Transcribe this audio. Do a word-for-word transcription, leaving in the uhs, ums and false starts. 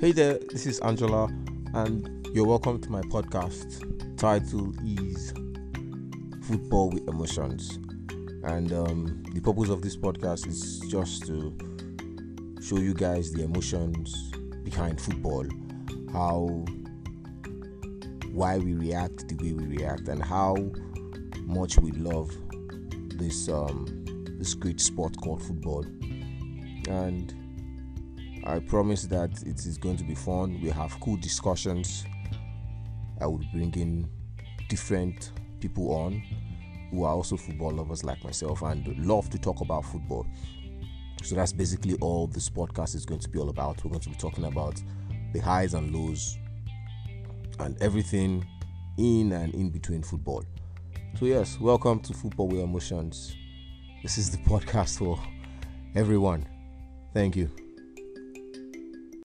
Hey there, this is Angela, and you're welcome to my podcast. Title is Football with Emotions, and um, the purpose of this podcast is just to show you guys the emotions behind football, how, why we react the way we react, and how much we love this um, this great sport called football. And I promise that it is going to be fun. We have cool discussions. I will bring in different people on who are also football lovers like myself and love to talk about football. So that's basically all this podcast is going to be all about. We're going to be talking about the highs and lows and everything in and in between football. So yes, welcome to Football with Emotions. This is the podcast for everyone. Thank you.